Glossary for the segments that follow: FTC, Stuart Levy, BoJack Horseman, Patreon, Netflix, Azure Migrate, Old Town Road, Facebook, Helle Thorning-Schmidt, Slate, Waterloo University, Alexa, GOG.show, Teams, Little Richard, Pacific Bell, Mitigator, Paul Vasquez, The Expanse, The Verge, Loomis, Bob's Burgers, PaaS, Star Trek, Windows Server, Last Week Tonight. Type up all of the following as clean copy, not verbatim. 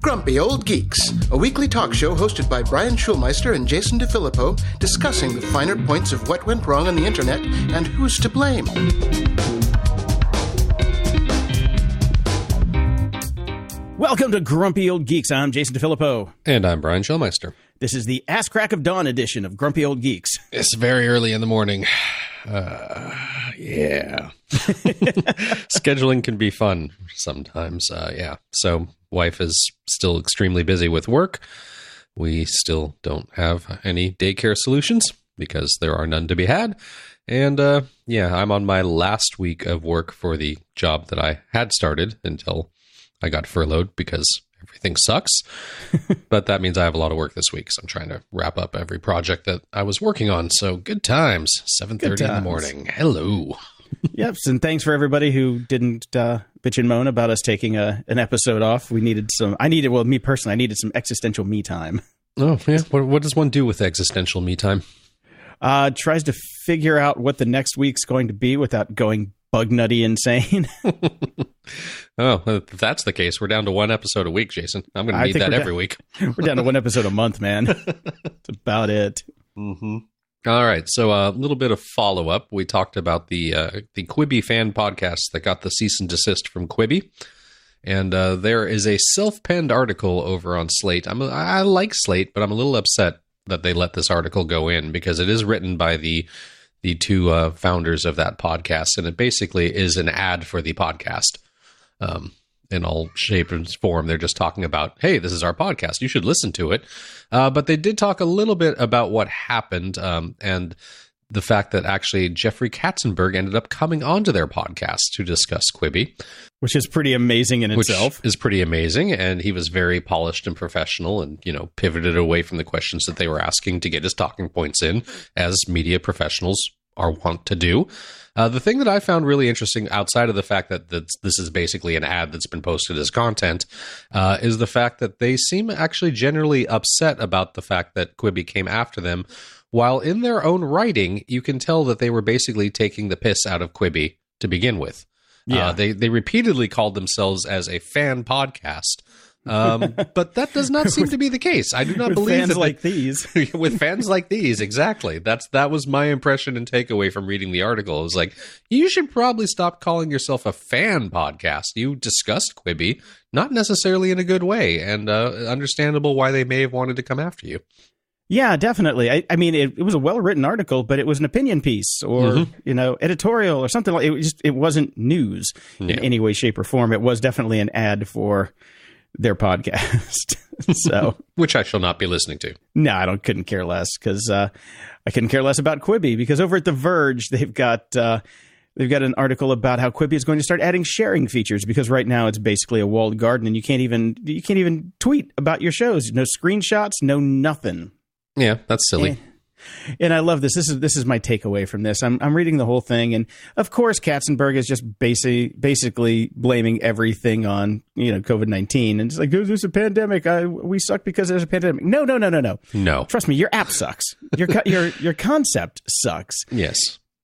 Grumpy Old Geeks, a weekly talk show hosted by Brian Schulmeister and Jason DeFilippo, discussing the finer points of what went wrong on the internet and who's to blame. Welcome to Grumpy Old Geeks. I'm Jason DeFilippo. And I'm Brian Schulmeister. This is the Ass Crack of Dawn edition of Grumpy Old Geeks. It's very early in the morning. Yeah. Scheduling can be fun sometimes. Yeah. So wife is still extremely busy with work. We still don't have any daycare solutions because there are none to be had. And yeah, I'm on my last week of work for the job that I had started until I got furloughed because everything sucks, but that means I have a lot of work this week. So I'm trying to wrap up every project that I was working on. So good times, 7:30 in the morning. Hello. Yep. And thanks for everybody who didn't bitch and moan about us taking an episode off. We needed some, well, me personally, I needed some existential me time. Oh yeah. What does one do with existential me time? Tries to figure out what the next week's going to be without going bug nutty insane. Oh, if that's the case, we're down to one episode a week, Jason. I'm going to need that every week. We're down to one episode a month, man. That's about it. Mm-hmm. All right. So a little bit of follow-up. We talked about the Quibi fan podcast that got the cease and desist from Quibi. And there is a self-penned article over on Slate. I like Slate, but I'm a little upset that they let this article go in because it is written by the two founders of that podcast. And it basically is an ad for the podcast. In all shape and form, they're just talking about, hey, this is our podcast. You should listen to it. But they did talk a little bit about what happened and the fact that actually Jeffrey Katzenberg ended up coming onto their podcast to discuss Quibi. Which is pretty amazing in itself. Which is pretty amazing. And he was very polished and professional and, you know, pivoted away from the questions that they were asking to get his talking points in, as media professionals are wont to do. The thing that I found really interesting, outside of the fact that this is basically an ad that's been posted as content, is the fact that they seem actually generally upset about the fact that Quibi came after them. While in their own writing, you can tell that they were basically taking the piss out of Quibi to begin with. Yeah. They repeatedly called themselves as a fan podcast. But that does not seem to be the case. I do not believe fans that these with fans like these. Exactly. That was my impression and takeaway from reading the article. It was like, you should probably stop calling yourself a fan podcast. You discussed Quibi, not necessarily in a good way, and understandable why they may have wanted to come after you. Yeah, definitely. I mean, it was a well-written article, but it was an opinion piece or, you know, editorial or something like it. It wasn't news in any way, shape or form. It was definitely an ad for their podcast. So, which I shall not be listening to. No, couldn't care less because I couldn't care less about Quibi because over at The Verge, they've got an article about how Quibi is going to start adding sharing features because right now it's basically a walled garden and you can't even tweet about your shows. No screenshots, no nothing. Yeah, that's silly. And I love this. This is my takeaway from this. I'm reading the whole thing, and of course, Katzenberg is just basically blaming everything on COVID-19, and it's like there's a pandemic. We suck because there's a pandemic. No. Trust me, your app sucks. Your concept sucks. Yes.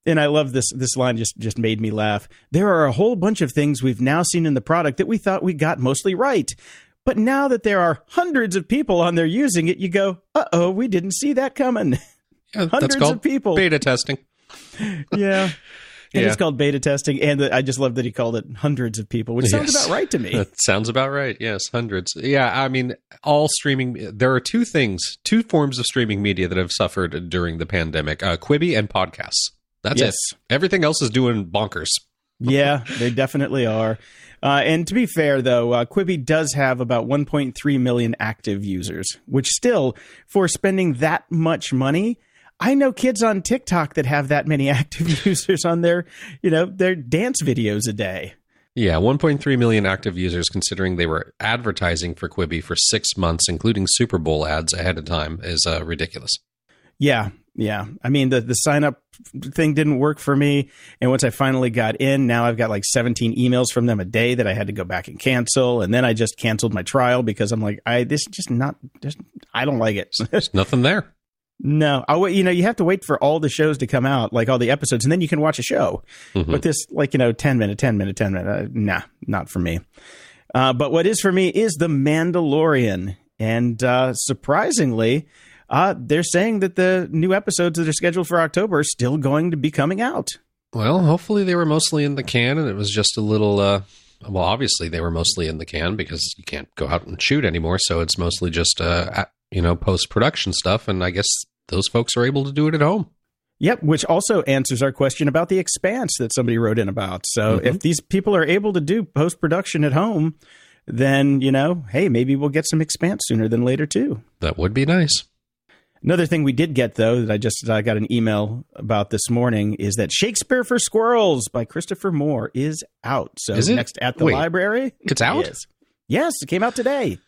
And I love this. This line just made me laugh. There are a whole bunch of things we've now seen in the product that we thought we got mostly right. But now that there are hundreds of people on there using it, you go, uh-oh, we didn't see that coming. Yeah, hundreds of people. Beta testing. Yeah. And it's called beta testing. And I just love that he called it hundreds of people, which sounds about right to me. That sounds about right. Yes. Hundreds. Yeah. I mean, all streaming. There are two forms of streaming media that have suffered during the pandemic, Quibi and podcasts. That's it. Everything else is doing bonkers. Yeah, they definitely are. And to be fair, though, Quibi does have about 1.3 million active users, which still, for spending that much money, I know kids on TikTok that have that many active users on their dance videos a day. Yeah, 1.3 million active users, considering they were advertising for Quibi for 6 months, including Super Bowl ads ahead of time, is ridiculous. Yeah. Yeah. I mean, the sign up thing didn't work for me. And once I finally got in, now I've got like 17 emails from them a day that I had to go back and cancel. And then I just canceled my trial because I'm like, I don't like it. There's nothing there. No. You have to wait for all the shows to come out, like all the episodes, and then you can watch a show. Mm-hmm. But this 10 minute, nah, not for me. But what is for me is The Mandalorian. And surprisingly, they're saying that the new episodes that are scheduled for October are still going to be coming out. Well, hopefully they were mostly in the can and it was just a little... well, obviously they were mostly in the can because you can't go out and shoot anymore. So it's mostly just, post-production stuff. And I guess those folks are able to do it at home. Yep, which also answers our question about The Expanse that somebody wrote in about. So if these people are able to do post-production at home, then, you know, hey, maybe we'll get some Expanse sooner than later, too. That would be nice. Another thing we did get, though, that I just got an email about this morning is that Shakespeare for Squirrels by Christopher Moore is out. So is it? Next at the library. It's out? Yes, it came out today.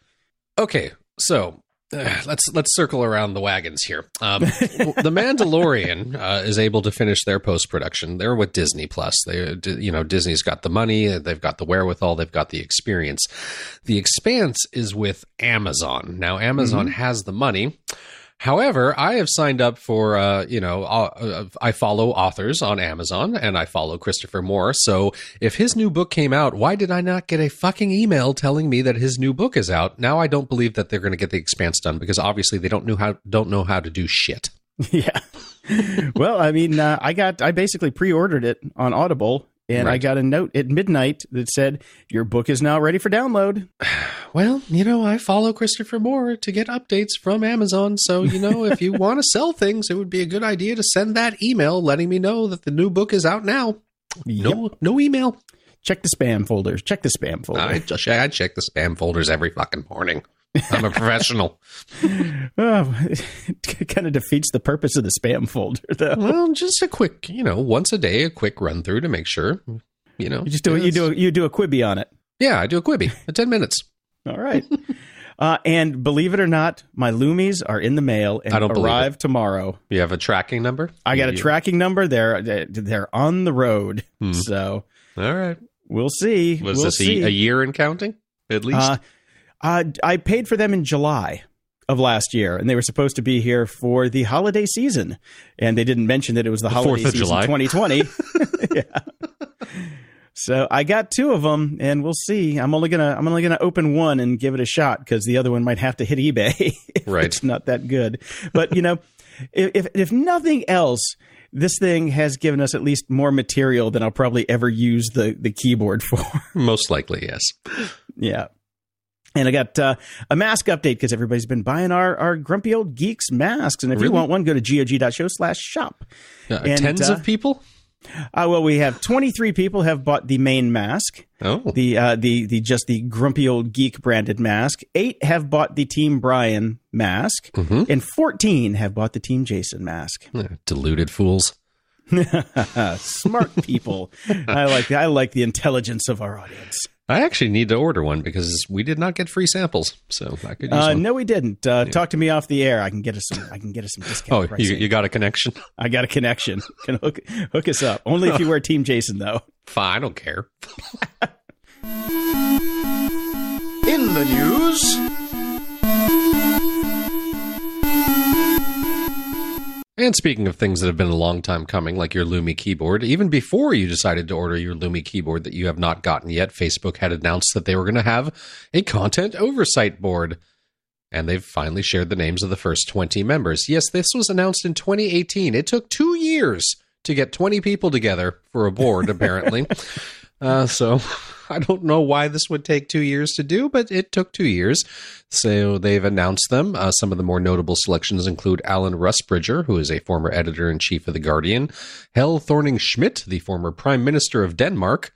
Okay, so... Let's circle around the wagons here. The Mandalorian is able to finish their post-production. They're with Disney Plus. They, Disney's got the money. They've got the wherewithal. They've got the experience. The Expanse is with Amazon. Now, Amazon has the money. However, I have signed up for, I follow authors on Amazon and I follow Christopher Moore. So if his new book came out, why did I not get a fucking email telling me that his new book is out? Now I don't believe that they're going to get The Expanse done because obviously they don't know how to do shit. Yeah. Well, I mean, I basically pre-ordered it on Audible and I got a note at midnight that said, your book is now ready for download. Well, I follow Christopher Moore to get updates from Amazon. So, if you want to sell things, it would be a good idea to send that email letting me know that the new book is out now. No email. Check the spam folders. I check the spam folders every fucking morning. I'm a professional. It kind of defeats the purpose of the spam folder, though. Well, just a quick, once a day, a quick run through to make sure, You just do it. You do a Quibi on it. Yeah, I do a Quibi. 10 minutes. All right. And believe it or not, my Loomis are in the mail and arrive tomorrow. You have a tracking number? I got a tracking number. They're on the road. So, all right. We'll see. Was this a year and counting, at least? I paid for them in July of last year, and they were supposed to be here for the holiday season. And they didn't mention that it was the holiday season 2020. Yeah. So I got two of them, and we'll see. I'm only gonna open one and give it a shot because the other one might have to hit eBay. It's not that good. But if nothing else, this thing has given us at least more material than I'll probably ever use the keyboard for. Most likely, yes. Yeah. And I got a mask update because everybody's been buying our Grumpy Old Geeks masks, and if you want one, go to GOG.show/shop. Tens of people. Well, we have 23 people have bought the main mask, the Grumpy Old Geek branded mask. 8 have bought the Team Brian mask, and 14 have bought the Team Jason mask. Deluded fools, smart people. I like the intelligence of our audience. I actually need to order one because we did not get free samples, so I could use one. No, we didn't. Talk to me off the air. I can get us some discount pricing. You got a connection? I got a connection. Can hook us up. Only if you wear Team Jason, though. Fine, I don't care. In the news. And speaking of things that have been a long time coming, like your Lumi keyboard, even before you decided to order your Lumi keyboard that you have not gotten yet, Facebook had announced that they were going to have a content oversight board. And they've finally shared the names of the first 20 members. Yes, this was announced in 2018. It took 2 years to get 20 people together for a board, apparently. So I don't know why this would take 2 years to do, but it took 2 years. So they've announced them. Some of the more notable selections include Alan Rusbridger, who is a former editor-in-chief of The Guardian, Helle Thorning-Schmidt, the former prime minister of Denmark.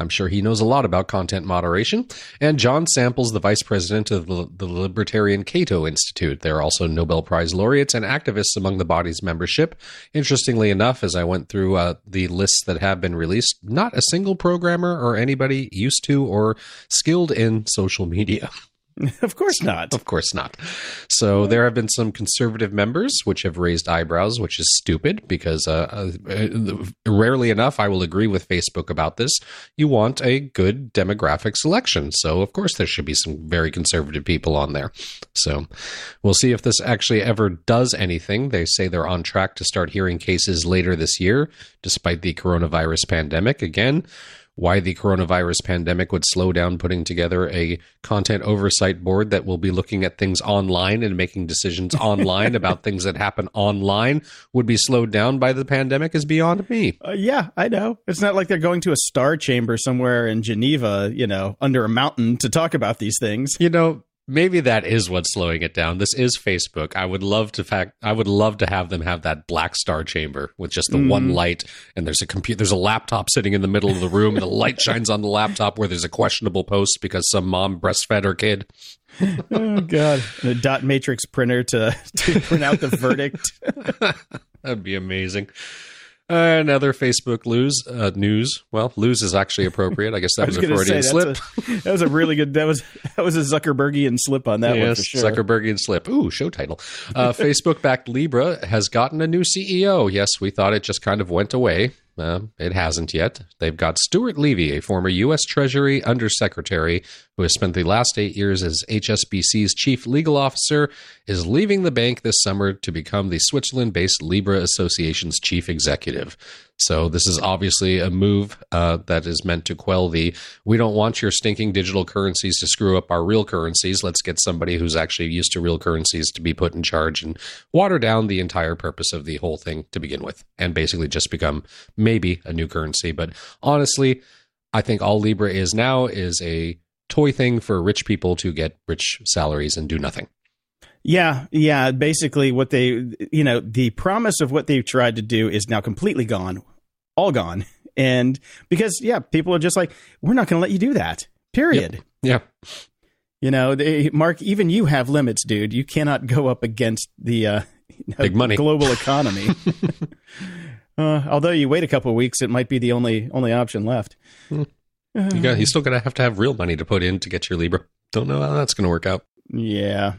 I'm sure he knows a lot about content moderation. And John Samples, the vice president of the Libertarian Cato Institute. There are also Nobel Prize laureates and activists among the body's membership. Interestingly enough, as I went through the lists that have been released, not a single programmer or anybody used to or skilled in social media. Of course not. Of course not. So there have been some conservative members which have raised eyebrows, which is stupid because rarely enough, I will agree with Facebook about this. You want a good demographic selection. So, of course, there should be some very conservative people on there. So we'll see if this actually ever does anything. They say they're on track to start hearing cases later this year, despite the coronavirus pandemic again. why the coronavirus pandemic would slow down putting together a content oversight board that will be looking at things online and making decisions online about things that happen online would be slowed down by the pandemic is beyond me. Yeah, I know. It's not like they're going to a star chamber somewhere in Geneva, you know, under a mountain to talk about these things. You know, maybe that is what's slowing it down. This is Facebook. I would love to have them have that black star chamber with just the one light, and there's a computer, there's a laptop sitting in the middle of the room, and the light shines on the laptop where there's a questionable post because some mom breastfed her kid. Oh God. And a dot matrix printer to print out the verdict. That'd be amazing. Another Facebook news. Well, lose is actually appropriate. I guess that was a Freudian slip. That was a really good. That was a Zuckerbergian slip on that one for sure. Zuckerbergian slip. Ooh, show title. Facebook-backed Libra has gotten a new CEO. Yes, we thought it just kind of went away. It hasn't yet. They've got Stuart Levy, a former U.S. Treasury undersecretary who has spent the last 8 years as HSBC's chief legal officer, is leaving the bank this summer to become the Switzerland-based Libra Association's chief executive. So this is obviously a move that is meant to quell the, we don't want your stinking digital currencies to screw up our real currencies. Let's get somebody who's actually used to real currencies to be put in charge and water down the entire purpose of the whole thing to begin with, and basically just become maybe a new currency. But honestly, I think all Libra is now is a toy thing for rich people to get rich salaries and do nothing. Yeah. Basically what they, you know, the promise of what they've tried to do is now completely gone, all gone. And because, yeah, people are just like, we're not going to let you do that, period. Yeah. You know, Mark, even you have limits, dude. You cannot go up against the big money global economy. Although you wait a couple of weeks, it might be the only option left. You're still going to have real money to put in to get your Libra. Don't know how that's going to work out. Yeah.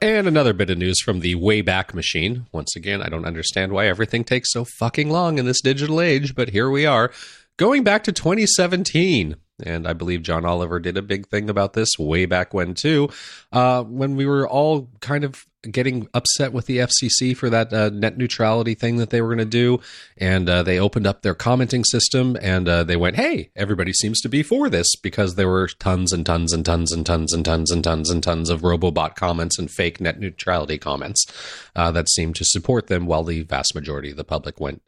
And another bit of news from the Wayback Machine. Once again, I don't understand why everything takes so fucking long in this digital age, but here we are, going back to 2017. And I believe John Oliver did a big thing about this way back when, too, when we were all kind of getting upset with the FCC for that net neutrality thing that they were going to do. And they opened up their commenting system and they went, hey, everybody seems to be for this, because there were tons and tons and tons and tons and tons and tons and tons of Robobot comments and fake net neutrality comments that seemed to support them, while the vast majority of the public went,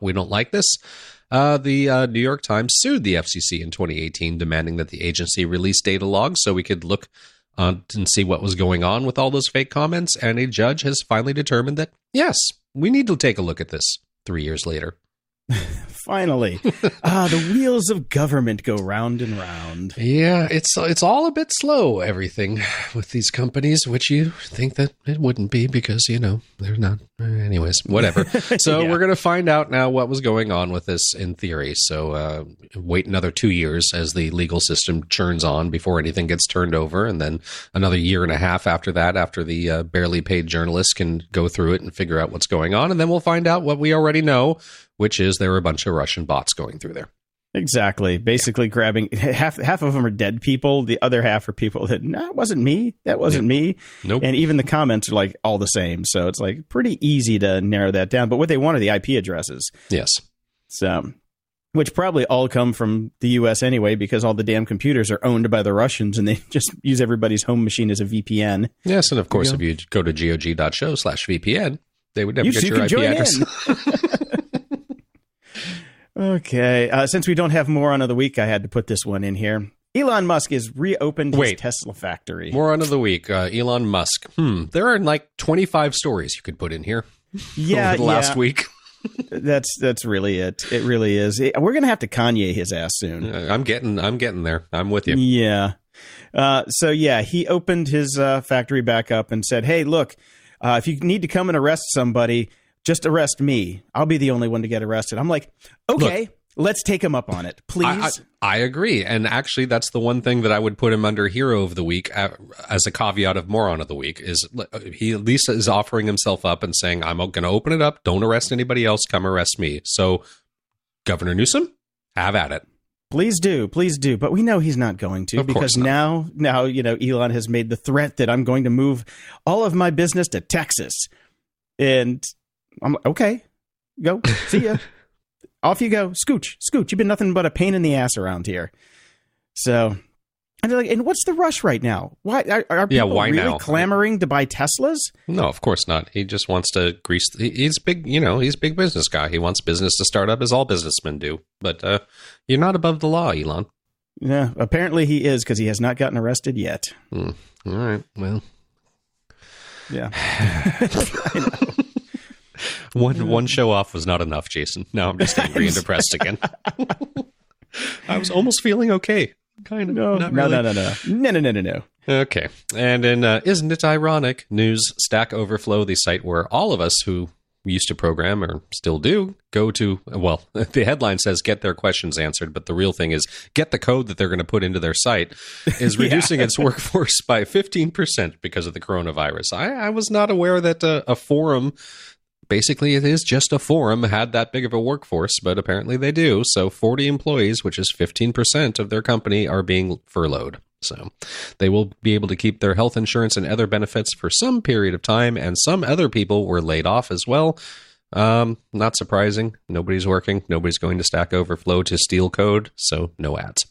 we don't like this. The New York Times sued the FCC in 2018, demanding that the agency release data logs so we could look and see what was going on with all those fake comments. And a judge has finally determined that, yes, we need to take a look at this 3 years later. Finally. The wheels of government go round and round. Yeah, it's all a bit slow, everything with these companies, which you think that it wouldn't be because, you know, they're not. Anyways, whatever. So We're going to find out now what was going on with this in theory. So wait another 2 years as the legal system churns on before anything gets turned over. And then another year and a half after that, after the barely paid journalists can go through it and figure out what's going on. And then we'll find out what we already know, which is there were a bunch of Russian bots going through there. Exactly. Basically grabbing half of them are dead people. The other half are people that, no, it wasn't me. That wasn't me. Nope. And even the comments are like all the same. So it's like pretty easy to narrow that down. But what they want are the IP addresses. Yes. So, which probably all come from the U.S. anyway, because all the damn computers are owned by the Russians and they just use everybody's home machine as a VPN. Yes. And of course, if you go to GOG.show/VPN, they would never get your IP address. Okay. Since we don't have Moron of the Week, I had to put this one in here. Elon Musk has reopened his Tesla factory. Moron of the Week, Elon Musk. There are like 25 stories you could put in here over the last week. That's really it. It really is. We're going to have to Kanye his ass soon. I'm getting there. I'm with you. Yeah. So, he opened his factory back up and said, hey, look, if you need to come and arrest somebody, just arrest me. I'll be the only one to get arrested. I'm like, okay, look, let's take him up on it, please. I agree. And actually, that's the one thing that I would put him under Hero of the Week as a caveat of Moron of the Week is he at least is offering himself up and saying, I'm going to open it up. Don't arrest anybody else. Come arrest me. So, Governor Newsom, have at it. Please do. Please do. But we know he's not going to, because now, you know, Elon has made the threat that I'm going to move all of my business to Texas. And I'm like, okay, go see ya. Off you go. Scooch, scooch. You've been nothing but a pain in the ass around here. So, and they're like, and what's the rush right now? Why are people really clamoring to buy Teslas? No, of course not. He just wants to grease. He's big, you know, he's a big business guy. He wants business to start up as all businessmen do. But you're not above the law, Elon. Yeah, apparently he is, because he has not gotten arrested yet. Mm. All right. Well, yeah. I know. One show off was not enough, Jason. Now I'm just angry and depressed again. I was almost feeling okay. Kind of. No. Okay. And in Isn't It Ironic news, Stack Overflow, the site where all of us who used to program or still do go to, well, the headline says get their questions answered, but the real thing is get the code that they're going to put into their site, is reducing its workforce by 15% because of the coronavirus. I was not aware that a forum... Basically, it is just a forum had that big of a workforce, but apparently they do. So 40 employees, which is 15% of their company, are being furloughed. So they will be able to keep their health insurance and other benefits for some period of time. And some other people were laid off as well. Not surprising. Nobody's working. Nobody's going to Stack Overflow to steal code. So no ads.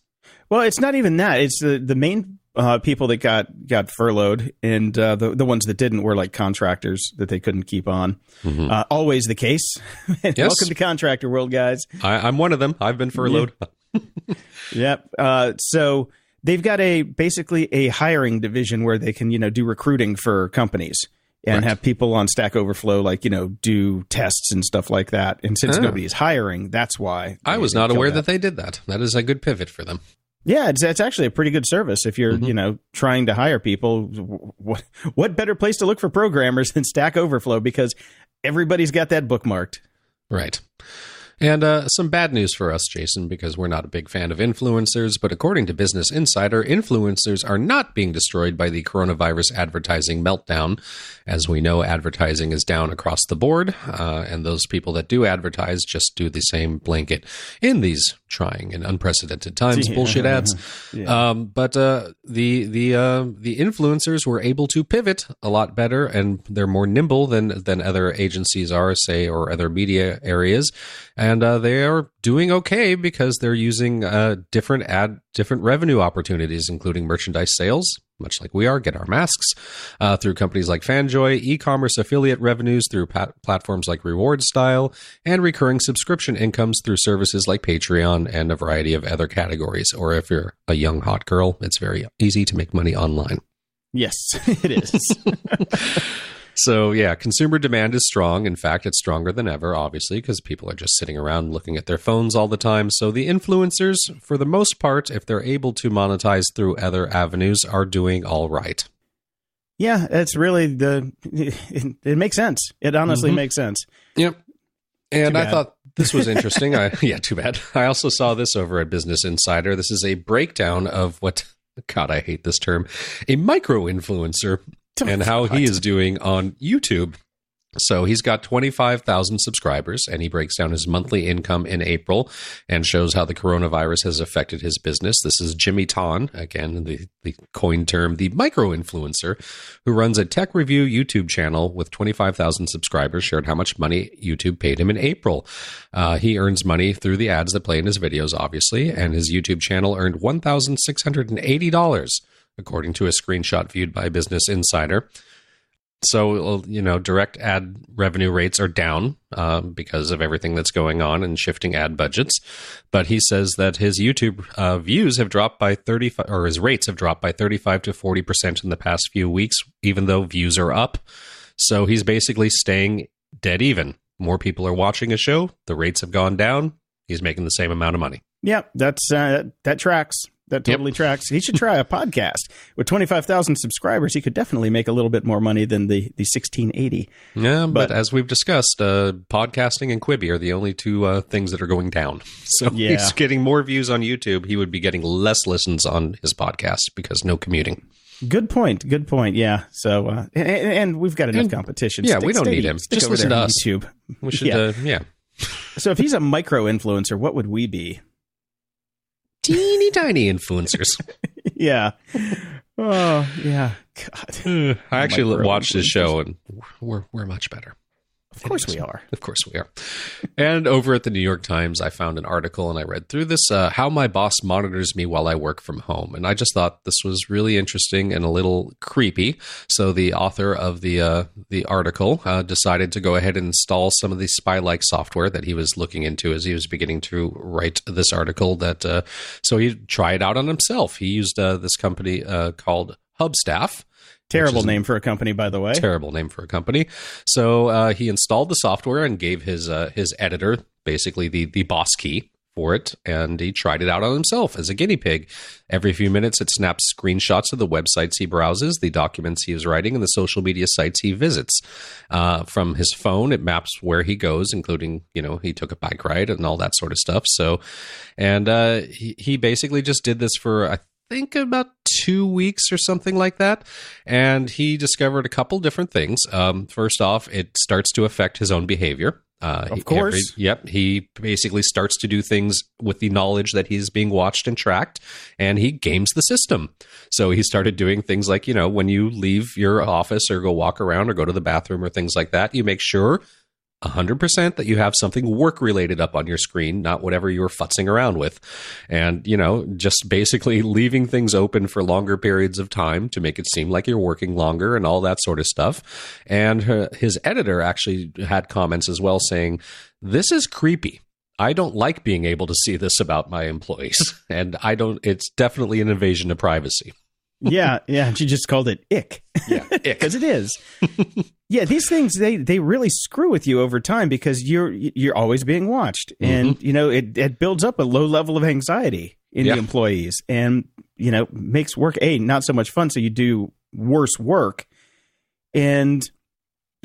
Well, it's not even that. It's the main people that got furloughed, and the ones that didn't were like contractors that they couldn't keep on. Mm-hmm. Always the case. Yes. Welcome to contractor world, guys. I'm one of them. I've been furloughed. Yep. Yep. So they've got basically a hiring division where they can, you know, do recruiting for companies and have people on Stack Overflow, like, you know, do tests and stuff like that. And since nobody's hiring, that's why. I was not aware that they did that. That is a good pivot for them. Yeah, it's actually a pretty good service if you're, you know, trying to hire people. What better place to look for programmers than Stack Overflow, because everybody's got that bookmarked. Right. And some bad news for us, Jason, because we're not a big fan of influencers. But according to Business Insider, influencers are not being destroyed by the coronavirus advertising meltdown. As we know, advertising is down across the board. And those people that do advertise just do the same blanket in these trying and unprecedented times, bullshit ads. Yeah. But the influencers were able to pivot a lot better, and they're more nimble than other agencies are, say, or other media areas. And they are doing okay because they're using different revenue opportunities, including merchandise sales, much like we are, get our masks, through companies like FanJoy, e-commerce affiliate revenues through platforms like RewardStyle, and recurring subscription incomes through services like Patreon and a variety of other categories. Or if you're a young hot girl, it's very easy to make money online. Yes, it is. So, yeah, consumer demand is strong. In fact, it's stronger than ever, obviously, because people are just sitting around looking at their phones all the time. So the influencers, for the most part, if they're able to monetize through other avenues, are doing all right. Yeah, it's really it makes sense. It honestly makes sense. Yep. And I thought this was interesting. Too bad. I also saw this over at Business Insider. This is a breakdown of what, God, I hate this term, a micro-influencer and how he is doing on YouTube. So he's got 25,000 subscribers, and he breaks down his monthly income in April and shows how the coronavirus has affected his business. This is Jimmy Tan, again, the coined term, the micro-influencer, who runs a tech review YouTube channel with 25,000 subscribers, shared how much money YouTube paid him in April. He earns money through the ads that play in his videos, obviously, and his YouTube channel earned $1,680. According to a screenshot viewed by Business Insider. So, you know, direct ad revenue rates are down because of everything that's going on and shifting ad budgets. But he says that his YouTube views have dropped by 35, or his rates have dropped by 35 to 40% in the past few weeks, even though views are up. So he's basically staying dead even. More people are watching a show. The rates have gone down. He's making the same amount of money. Yeah, that tracks. That totally tracks. He should try a podcast. With 25,000 subscribers, he could definitely make a little bit more money than the 1680. Yeah, but as we've discussed, podcasting and Quibi are the only two things that are going down. So he's getting more views on YouTube. He would be getting less listens on his podcast because no commuting. Good point. Good point. Yeah. So, and we've got enough competition. Yeah, we don't need him. Just listen to us. YouTube. We should, So if he's a micro-influencer, what would we be? Teeny tiny influencers. Oh, yeah. God. I actually watched his show, and we're much better. Of course we are. Of course we are. And over at the New York Times, I found an article and I read through this, How My Boss Monitors Me While I Work From Home. And I just thought this was really interesting and a little creepy. So the author of the article decided to go ahead and install some of the spy-like software that he was looking into as he was beginning to write this article. That so he tried out on himself. He used this company called Hubstaff. Terrible name for a company, by the way. Terrible name for a company. So he installed the software and gave his editor basically the boss key for it, and he tried it out on himself as a guinea pig. Every few minutes, it snaps screenshots of the websites he browses, the documents he is writing, and the social media sites he visits. From his phone, it maps where he goes, including, you know, he took a bike ride and all that sort of stuff. So, and he basically just did this for, I think, about 2 weeks or something like that. And he discovered a couple different things. First off, it starts to affect his own behavior. Of course. He basically starts to do things with the knowledge that he's being watched and tracked, and he games the system. So he started doing things like, you know, when you leave your office or go walk around or go to the bathroom or things like that, you make sure 100% that you have something work related up on your screen, not whatever you're futzing around with. And, you know, just basically leaving things open for longer periods of time to make it seem like you're working longer and all that sort of stuff. And his editor actually had comments as well saying, "This is creepy. I don't like being able to see this about my employees." And it's definitely an invasion of privacy. Yeah. She just called it ick. Yeah, ick. Because it is. Yeah, these things, they really screw with you over time because you're always being watched. And, you know, it builds up a low level of anxiety in the employees and, you know, makes work, A, not so much fun. So you do worse work. And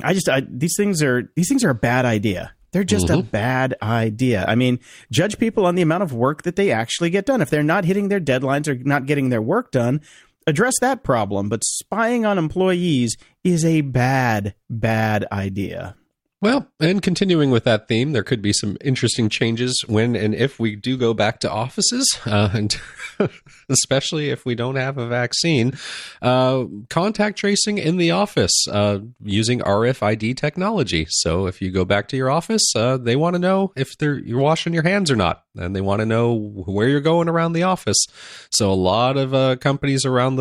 these things are a bad idea. They're just a bad idea. I mean, judge people on the amount of work that they actually get done. If they're not hitting their deadlines or not getting their work done, address that problem. But spying on employees is a bad, bad idea. Well, and continuing with that theme, there could be some interesting changes when and if we do go back to offices, and especially if we don't have a vaccine. Contact tracing in the office using RFID technology. So if you go back to your office, they want to know if you're washing your hands or not, and they want to know where you're going around the office. So a lot of companies around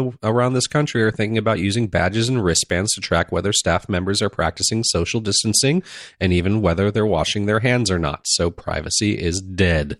this country are thinking about using badges and wristbands to track whether staff members are practicing social distancing and even whether they're washing their hands or not. So privacy is dead.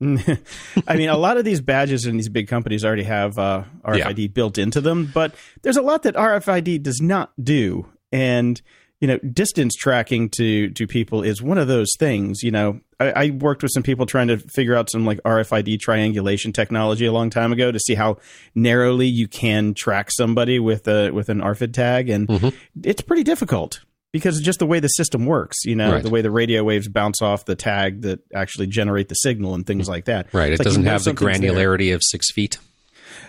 I mean, a lot of these badges in these big companies already have RFID built into them, but there's a lot that RFID does not do. And, you know, distance tracking to people is one of those things. You know, I worked with some people trying to figure out some like RFID triangulation technology a long time ago to see how narrowly you can track somebody with an RFID tag. And it's pretty difficult. Because just the way the system works, you know, the way the radio waves bounce off the tag that actually generate the signal and things like that. Right. It doesn't have the granularity of 6 feet.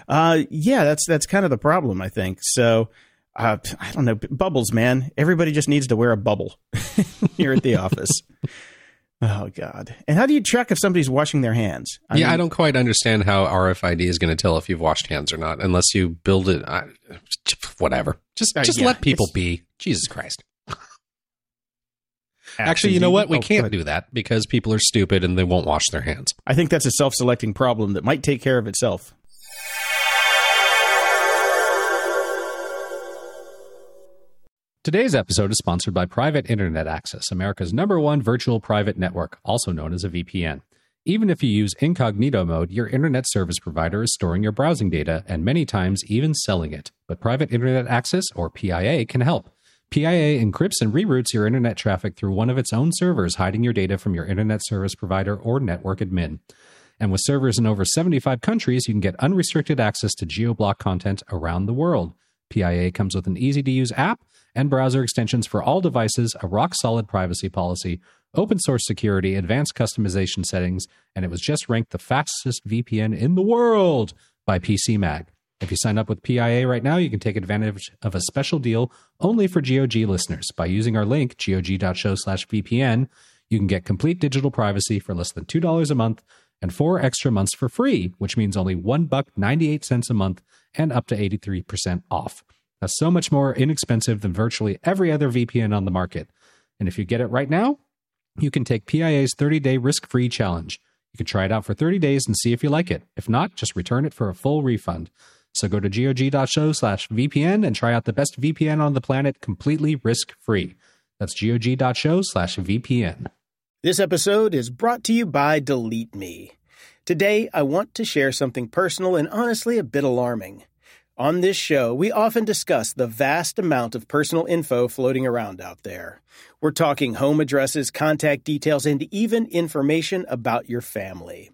That's kind of the problem, I think. So, I don't know. Bubbles, man. Everybody just needs to wear a bubble here at the office. Oh, God. And how do you track if somebody's washing their hands? I mean, I don't quite understand how RFID is going to tell if you've washed hands or not unless you build it. Whatever. Just let people be. Jesus Christ. Actually, you know what? We can't do that because people are stupid and they won't wash their hands. I think that's a self-selecting problem that might take care of itself. Today's episode is sponsored by Private Internet Access, America's #1 virtual private network, also known as a VPN. Even if you use incognito mode, your internet service provider is storing your browsing data and many times even selling it. But Private Internet Access, or PIA, can help. PIA encrypts and reroutes your internet traffic through one of its own servers, hiding your data from your internet service provider or network admin. And with servers in over 75 countries, you can get unrestricted access to geo-block content around the world. PIA comes with an easy-to-use app and browser extensions for all devices, a rock-solid privacy policy, open-source security, advanced customization settings, and it was just ranked the fastest VPN in the world by PCMag. If you sign up with PIA right now, you can take advantage of a special deal only for GOG listeners. By using our link, GOG.show/VPN, you can get complete digital privacy for less than $2 a month and 4 extra months for free, which means only $1.98 a month and up to 83% off. That's so much more inexpensive than virtually every other VPN on the market. And if you get it right now, you can take PIA's 30-day risk-free challenge. You can try it out for 30 days and see if you like it. If not, just return it for a full refund. So go to GOG.show/VPN and try out the best VPN on the planet completely risk-free. That's GOG.show/VPN. This episode is brought to you by Delete Me. Today, I want to share something personal and honestly a bit alarming. On this show, we often discuss the vast amount of personal info floating around out there. We're talking home addresses, contact details, and even information about your family.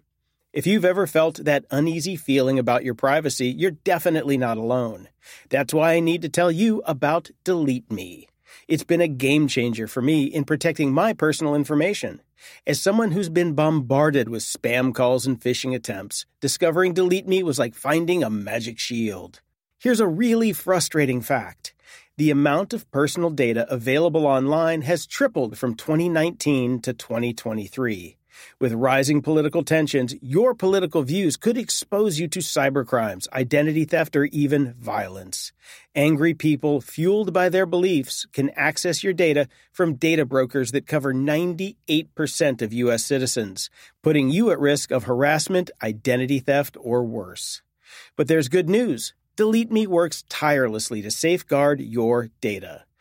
If you've ever felt that uneasy feeling about your privacy, you're definitely not alone. That's why I need to tell you about Delete Me. It's been a game changer for me in protecting my personal information. As someone who's been bombarded with spam calls and phishing attempts, discovering Delete Me was like finding a magic shield. Here's a really frustrating fact. The amount of personal data available online has tripled from 2019 to 2023. With rising political tensions, your political views could expose you to cybercrimes, identity theft, or even violence. Angry people, fueled by their beliefs, can access your data from data brokers that cover 98% of U.S. citizens, putting you at risk of harassment, identity theft, or worse. But there's good news. Delete Me works tirelessly to safeguard your data.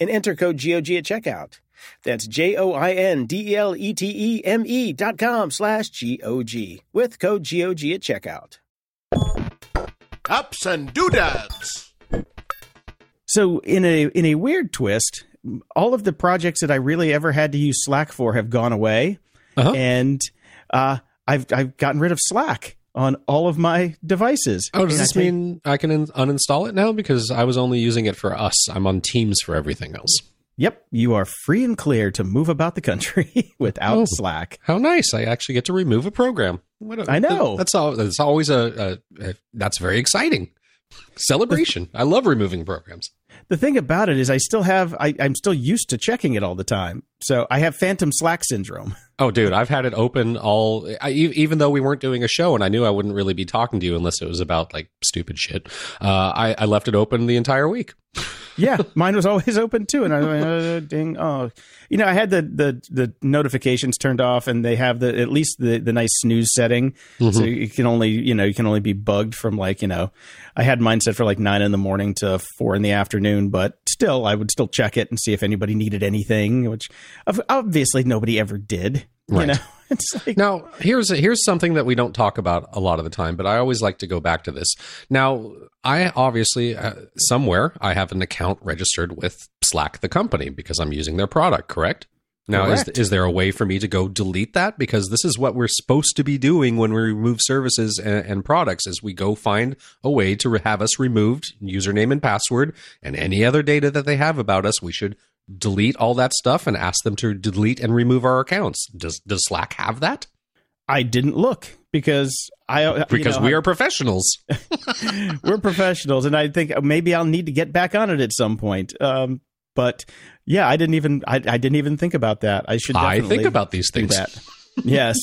and enter code GOG at checkout. That's joindeleteme.com/GOG with code GOG at checkout. Ups and doodads. So in a weird twist, all of the projects that I really ever had to use Slack for have gone away, and I've gotten rid of Slack on all of my devices. Oh, does this mean I can uninstall it now? Because I was only using it for us. I'm on Teams for everything else. Yep, you are free and clear to move about the country without Slack. How nice! I actually get to remove a program. I know. That's always that's very exciting celebration. I love removing programs. The thing about it is, I'm still used to checking it all the time, so I have phantom Slack syndrome. Oh, dude, I've had it open even though we weren't doing a show, and I knew I wouldn't really be talking to you unless it was about like stupid shit. I left it open the entire week. Yeah, mine was always open too, and I was like, ding, oh. You know, I had the notifications turned off, and they have at least the nice snooze setting, so you can only be bugged from I had mine set for 9 a.m. to 4 p.m, but still, I would still check it and see if anybody needed anything, which obviously nobody ever did. Right. It's now, here's something that we don't talk about a lot of the time, but I always like to go back to this. Now, I obviously, somewhere, I have an account registered with Slack, the company, because I'm using their product, correct? Now, is there a way for me to go delete that? Because this is what we're supposed to be doing when we remove services and products, is we go find a way to have us removed, username and password, and any other data that they have about us. We should delete all that stuff and ask them to delete and remove our accounts. Does Slack have that? I didn't look because we are professionals. We're professionals, and I think maybe I'll need to get back on it at some point. But yeah, I didn't even think about that. I should. I think about these things. Yes.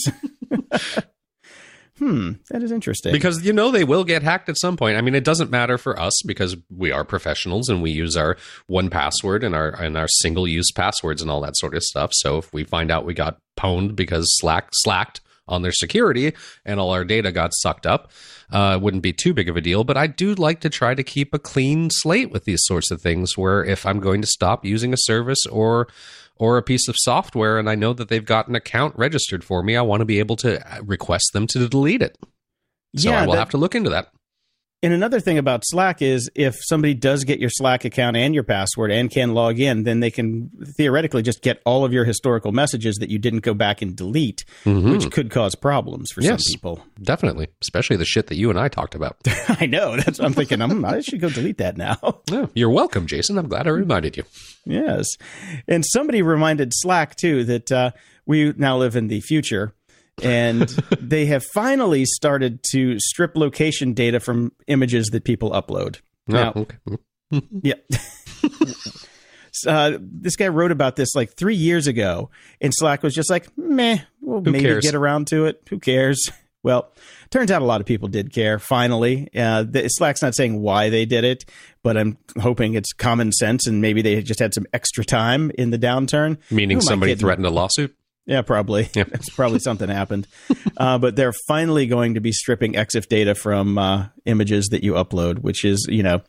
That is interesting. Because, they will get hacked at some point. I mean, it doesn't matter for us because we are professionals and we use our 1Password and our single-use passwords and all that sort of stuff. So if we find out we got pwned because Slack slacked on their security and all our data got sucked up, it wouldn't be too big of a deal. But I do like to try to keep a clean slate with these sorts of things, where if I'm going to stop using a service or a piece of software, and I know that they've got an account registered for me, I want to be able to request them to delete it. So yeah, I will have to look into that. And another thing about Slack is if somebody does get your Slack account and your password and can log in, then they can theoretically just get all of your historical messages that you didn't go back and delete, which could cause problems for some people. Definitely. Especially the shit that you and I talked about. I know. That's what I'm thinking. I should go delete that now. Yeah, you're welcome, Jason. I'm glad I reminded you. Yes. And somebody reminded Slack, too, that we now live in the future. And they have finally started to strip location data from images that people upload. Now, this guy wrote about this like 3 years ago, and Slack was just like, meh, we'll maybe get around to it. Who cares? Well, turns out a lot of people did care, finally. Slack's not saying why they did it, but I'm hoping it's common sense, and maybe they just had some extra time in the downturn. Meaning somebody threatened a lawsuit? Yeah, probably. Yep. That's probably something happened. But they're finally going to be stripping EXIF data from images that you upload, which is, you know,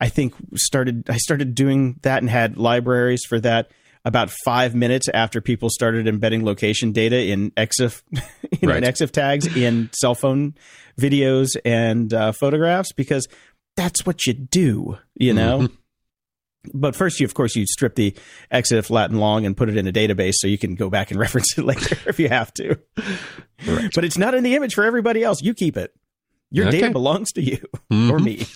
I think I started doing that and had libraries for that about 5 minutes after people started embedding location data in EXIF, in EXIF tags in cell phone videos and photographs, because that's what you do, you know? Mm-hmm. But first, you strip the EXIF lat and long and put it in a database so you can go back and reference it later if you have to. Right. But it's not in the image for everybody else. You keep it. Your data belongs to you or me.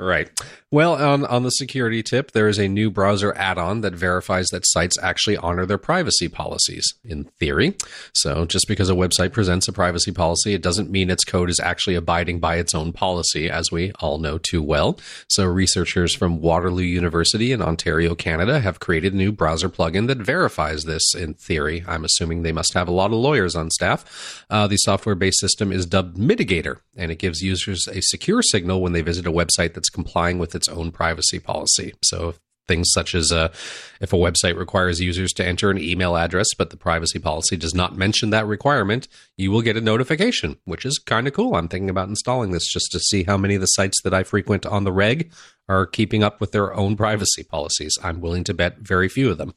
Right. Well, on the security tip, there is a new browser add-on that verifies that sites actually honor their privacy policies, in theory. So just because a website presents a privacy policy, it doesn't mean its code is actually abiding by its own policy, as we all know too well. So researchers from Waterloo University in Ontario, Canada, have created a new browser plugin that verifies this, in theory. I'm assuming they must have a lot of lawyers on staff. The software-based system is dubbed Mitigator, and it gives users a secure signal when they visit a website that's complying with its own privacy policy. So things such as if a website requires users to enter an email address, but the privacy policy does not mention that requirement, you will get a notification, which is kind of cool. I'm thinking about installing this just to see how many of the sites that I frequent on the reg are keeping up with their own privacy policies. I'm willing to bet very few of them.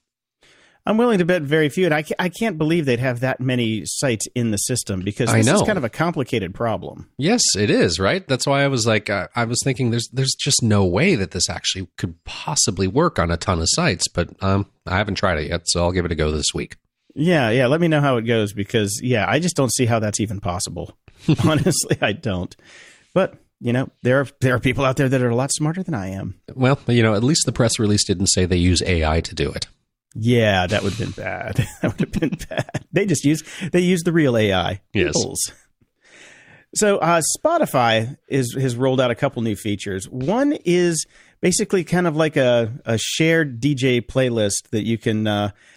And I can't believe they'd have that many sites in the system, because this is kind of a complicated problem. Yes, it is, right? That's why I was like, I was thinking there's just no way that this actually could possibly work on a ton of sites. But I haven't tried it yet, so I'll give it a go this week. Yeah. Let me know how it goes, because, I just don't see how that's even possible. Honestly, I don't. But... you know, there are people out there that are a lot smarter than I am. Well, at least the press release didn't say they use AI to do it. Yeah, that would have been bad. They just use the real AI. Yes. Peoples. So Spotify has rolled out a couple new features. One is basically kind of like a shared DJ playlist that you can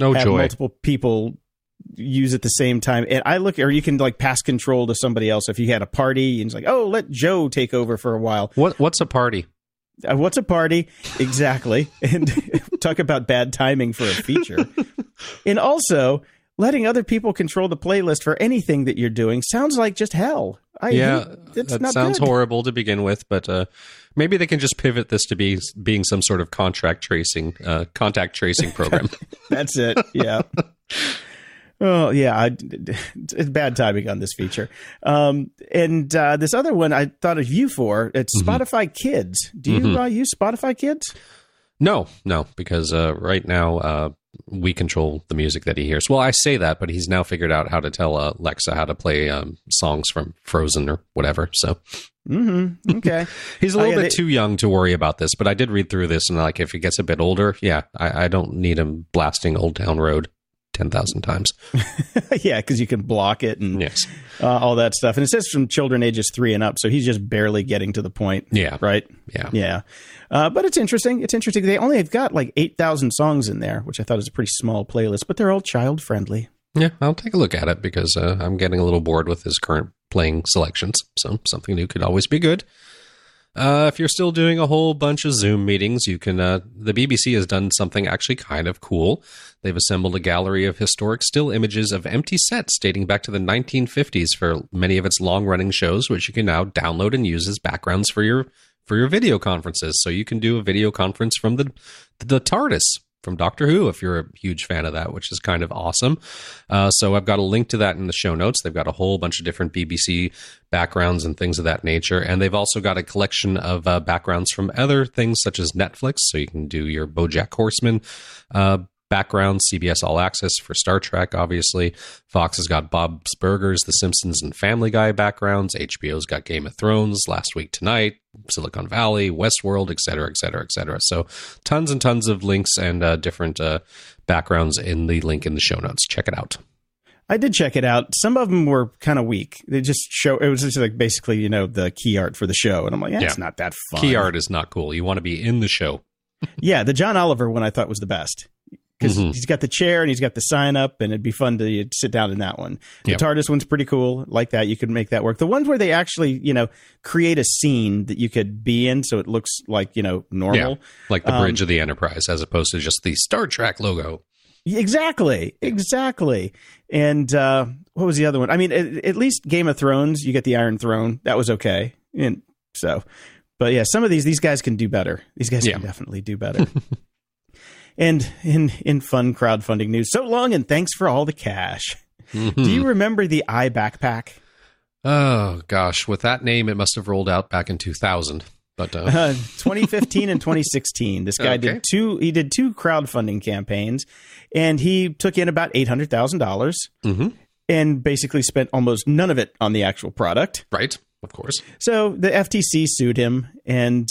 multiple people use at the same time. And you can like pass control to somebody else. If you had a party and it's like, oh, let Joe take over for a while. What's a party? What's a party? Exactly. And talk about bad timing for a feature. And also letting other people control the playlist for anything that you're doing sounds like just hell. That sounds horrible to begin with, but maybe they can just pivot this to being some sort of contact tracing program. That's it. Yeah. Oh, yeah. It's bad timing on this feature. And this other one I thought of you for. It's Spotify Kids. Do you use Spotify Kids? No, because right now we control the music that he hears. Well, I say that, but he's now figured out how to tell Alexa how to play songs from Frozen or whatever. So, okay. He's a little bit too young to worry about this, but I did read through this, and like if he gets a bit older, I don't need him blasting Old Town Road 10,000 times. Yeah, because you can block it and all that stuff. And it says from children ages 3 and up, so he's just barely getting to the point. Yeah. Right? Yeah. Yeah. But it's interesting. They only have got like 8,000 songs in there, which I thought was a pretty small playlist, but they're all child-friendly. Yeah, I'll take a look at it because I'm getting a little bored with his current playing selections, so something new could always be good. If you're still doing a whole bunch of Zoom meetings, you can. The BBC has done something actually kind of cool. They've assembled a gallery of historic still images of empty sets dating back to the 1950s for many of its long-running shows, which you can now download and use as backgrounds for your video conferences. So you can do a video conference from the TARDIS from Doctor Who, if you're a huge fan of that, which is kind of awesome. So I've got a link to that in the show notes. They've got a whole bunch of different BBC backgrounds and things of that nature. And they've also got a collection of backgrounds from other things such as Netflix. So you can do your BoJack Horseman background, CBS All Access for Star Trek, obviously. Fox has got Bob's Burgers, The Simpsons, and Family Guy backgrounds. HBO's got Game of Thrones, Last Week Tonight, Silicon Valley, Westworld, et cetera, et cetera, et cetera. So tons and tons of links and different backgrounds in the link in the show notes. Check it out. I did check it out. Some of them were kind of weak. They just show, it was just like basically, you know, the key art for the show. And I'm like, yeah, it's not that fun. Key art is not cool. You want to be in the show. Yeah, the John Oliver one I thought was the best. Because he's got the chair and he's got the sign up, and it'd be fun to sit down in that one. The TARDIS one's pretty cool. Like that, you could make that work. The ones where they actually, you know, create a scene that you could be in so it looks like, you know, normal. Yeah, like the bridge of the Enterprise as opposed to just the Star Trek logo. Exactly. Exactly. And what was the other one? I mean, at least Game of Thrones, you get the Iron Throne. That was okay. And so, but yeah, some of these guys can do better. These guys can definitely do better. And in fun crowdfunding news, so long and thanks for all the cash. Do you remember the iBackpack? Oh, gosh. With that name, it must have rolled out back in 2000. But 2015 and 2016, this guy did two crowdfunding campaigns, and he took in about $800,000 and basically spent almost none of it on the actual product. Right. Of course. So the FTC sued him, and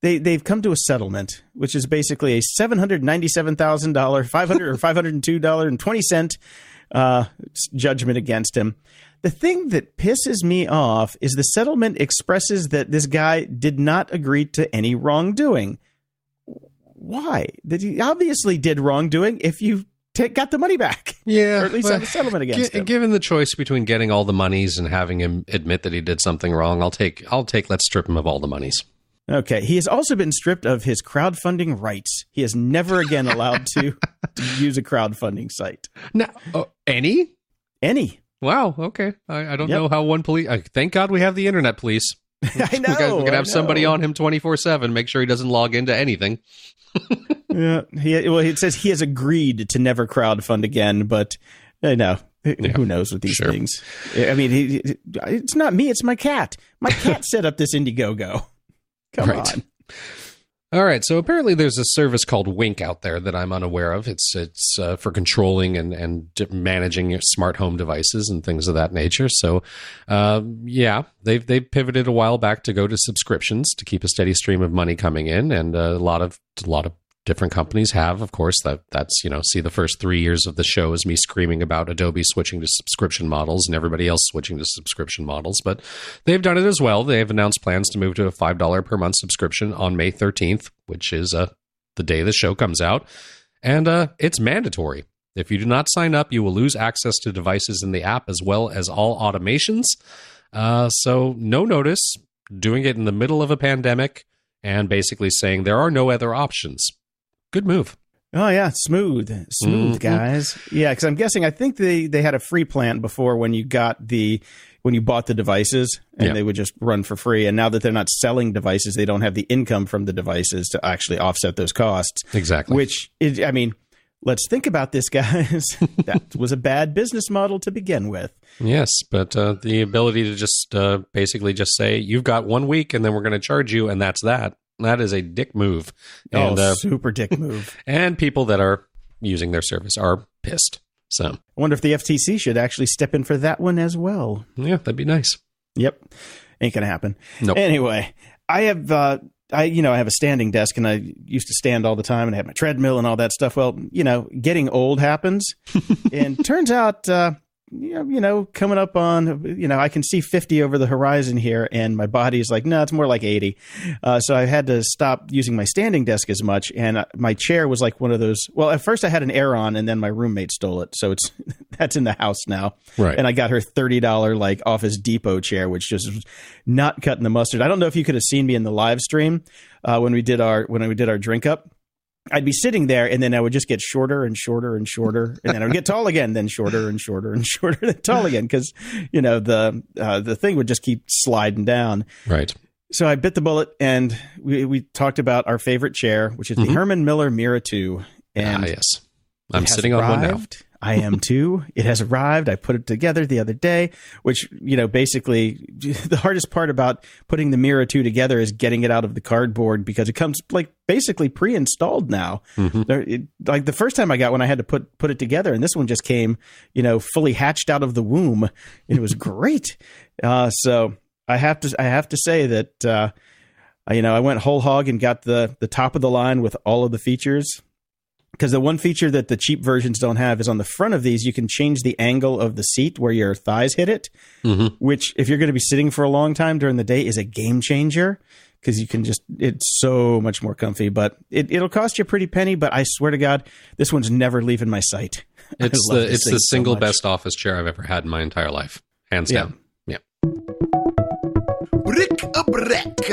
They've come to a settlement, which is basically a $502.20 judgment against him. The thing that pisses me off is the settlement expresses that this guy did not agree to any wrongdoing. Why? That he obviously did wrongdoing if you got the money back. Yeah. Or at least have a settlement against him. Given the choice between getting all the monies and having him admit that he did something wrong, I'll take let's strip him of all the monies. Okay. He has also been stripped of his crowdfunding rights. He is never again allowed to use a crowdfunding site. Now, any? Any. Wow. Okay. I don't know how one police... thank God we have the internet police. I know. We could have somebody on him 24/7, make sure he doesn't log into anything. Yeah. It says he has agreed to never crowdfund again, but I know. Yeah. Who knows with these things? I mean, it's not me. It's my cat. My cat set up this Indiegogo. Come on. All right. So apparently there's a service called Wink out there that I'm unaware of. It's for controlling and managing your smart home devices and things of that nature. So, they've pivoted a while back to go to subscriptions to keep a steady stream of money coming in. And a lot of different companies have, of course, that's, you know, see the first 3 years of the show is me screaming about Adobe switching to subscription models and everybody else switching to subscription models, but they've done it as well. They have announced plans to move to a $5 per month subscription on May 13th, which is the day the show comes out. And it's mandatory. If you do not sign up, you will lose access to devices in the app as well as all automations. So no notice, doing it in the middle of a pandemic and basically saying there are no other options. Good move. Oh, yeah. Smooth, guys. Yeah, because I'm guessing, I think they had a free plan before when you bought the devices and they would just run for free. And now that they're not selling devices, they don't have the income from the devices to actually offset those costs. Exactly. Which, let's think about this, guys. That was a bad business model to begin with. Yes, but the ability to just basically just say, you've got 1 week and then we're going to charge you and that's that. That is a dick move. And, super dick move. And people that are using their service are pissed. So I wonder if the FTC should actually step in for that one as well. Yeah, that'd be nice. Yep. Ain't going to happen. Nope. Anyway, I have, I have a standing desk and I used to stand all the time and I had my treadmill and all that stuff. Well, you know, getting old happens. And turns out, coming up on, I can see 50 over the horizon here and my body is like, no, it's more like 80. So I had to stop using my standing desk as much. And my chair was like one of those. Well, at first I had an Aeron and then my roommate stole it. So that's in the house now. Right. And I got her $30 like Office Depot chair, which just was not cutting the mustard. I don't know if you could have seen me in the live stream when we did our drink up. I'd be sitting there and then I would just get shorter and shorter and shorter. And then I would get tall again, then shorter and shorter and shorter and tall again. Because, the thing would just keep sliding down. Right. So I bit the bullet and we talked about our favorite chair, which is the Herman Miller Mira 2. And yes, I'm sitting on one now. I am too. It has arrived. I put it together the other day, which, you know, basically the hardest part about putting the Mira 2 together is getting it out of the cardboard, because it comes like basically pre-installed now. Mm-hmm. Like the first time I got one, I had to put it together, and this one just came, you know, fully hatched out of the womb, and it was great. So I have to say that, you know, I went whole hog and got the top of the line with all of the features. Because the one feature that the cheap versions don't have is on the front of these, you can change the angle of the seat where your thighs hit it, mm-hmm. which if you're going to be sitting for a long time during the day is a game changer, because you can just, it's so much more comfy, but it'll cost you a pretty penny. But I swear to God, this one's never leaving my sight. It's the single best office chair I've ever had in my entire life. Hands down. Yeah. Brick-a-brick.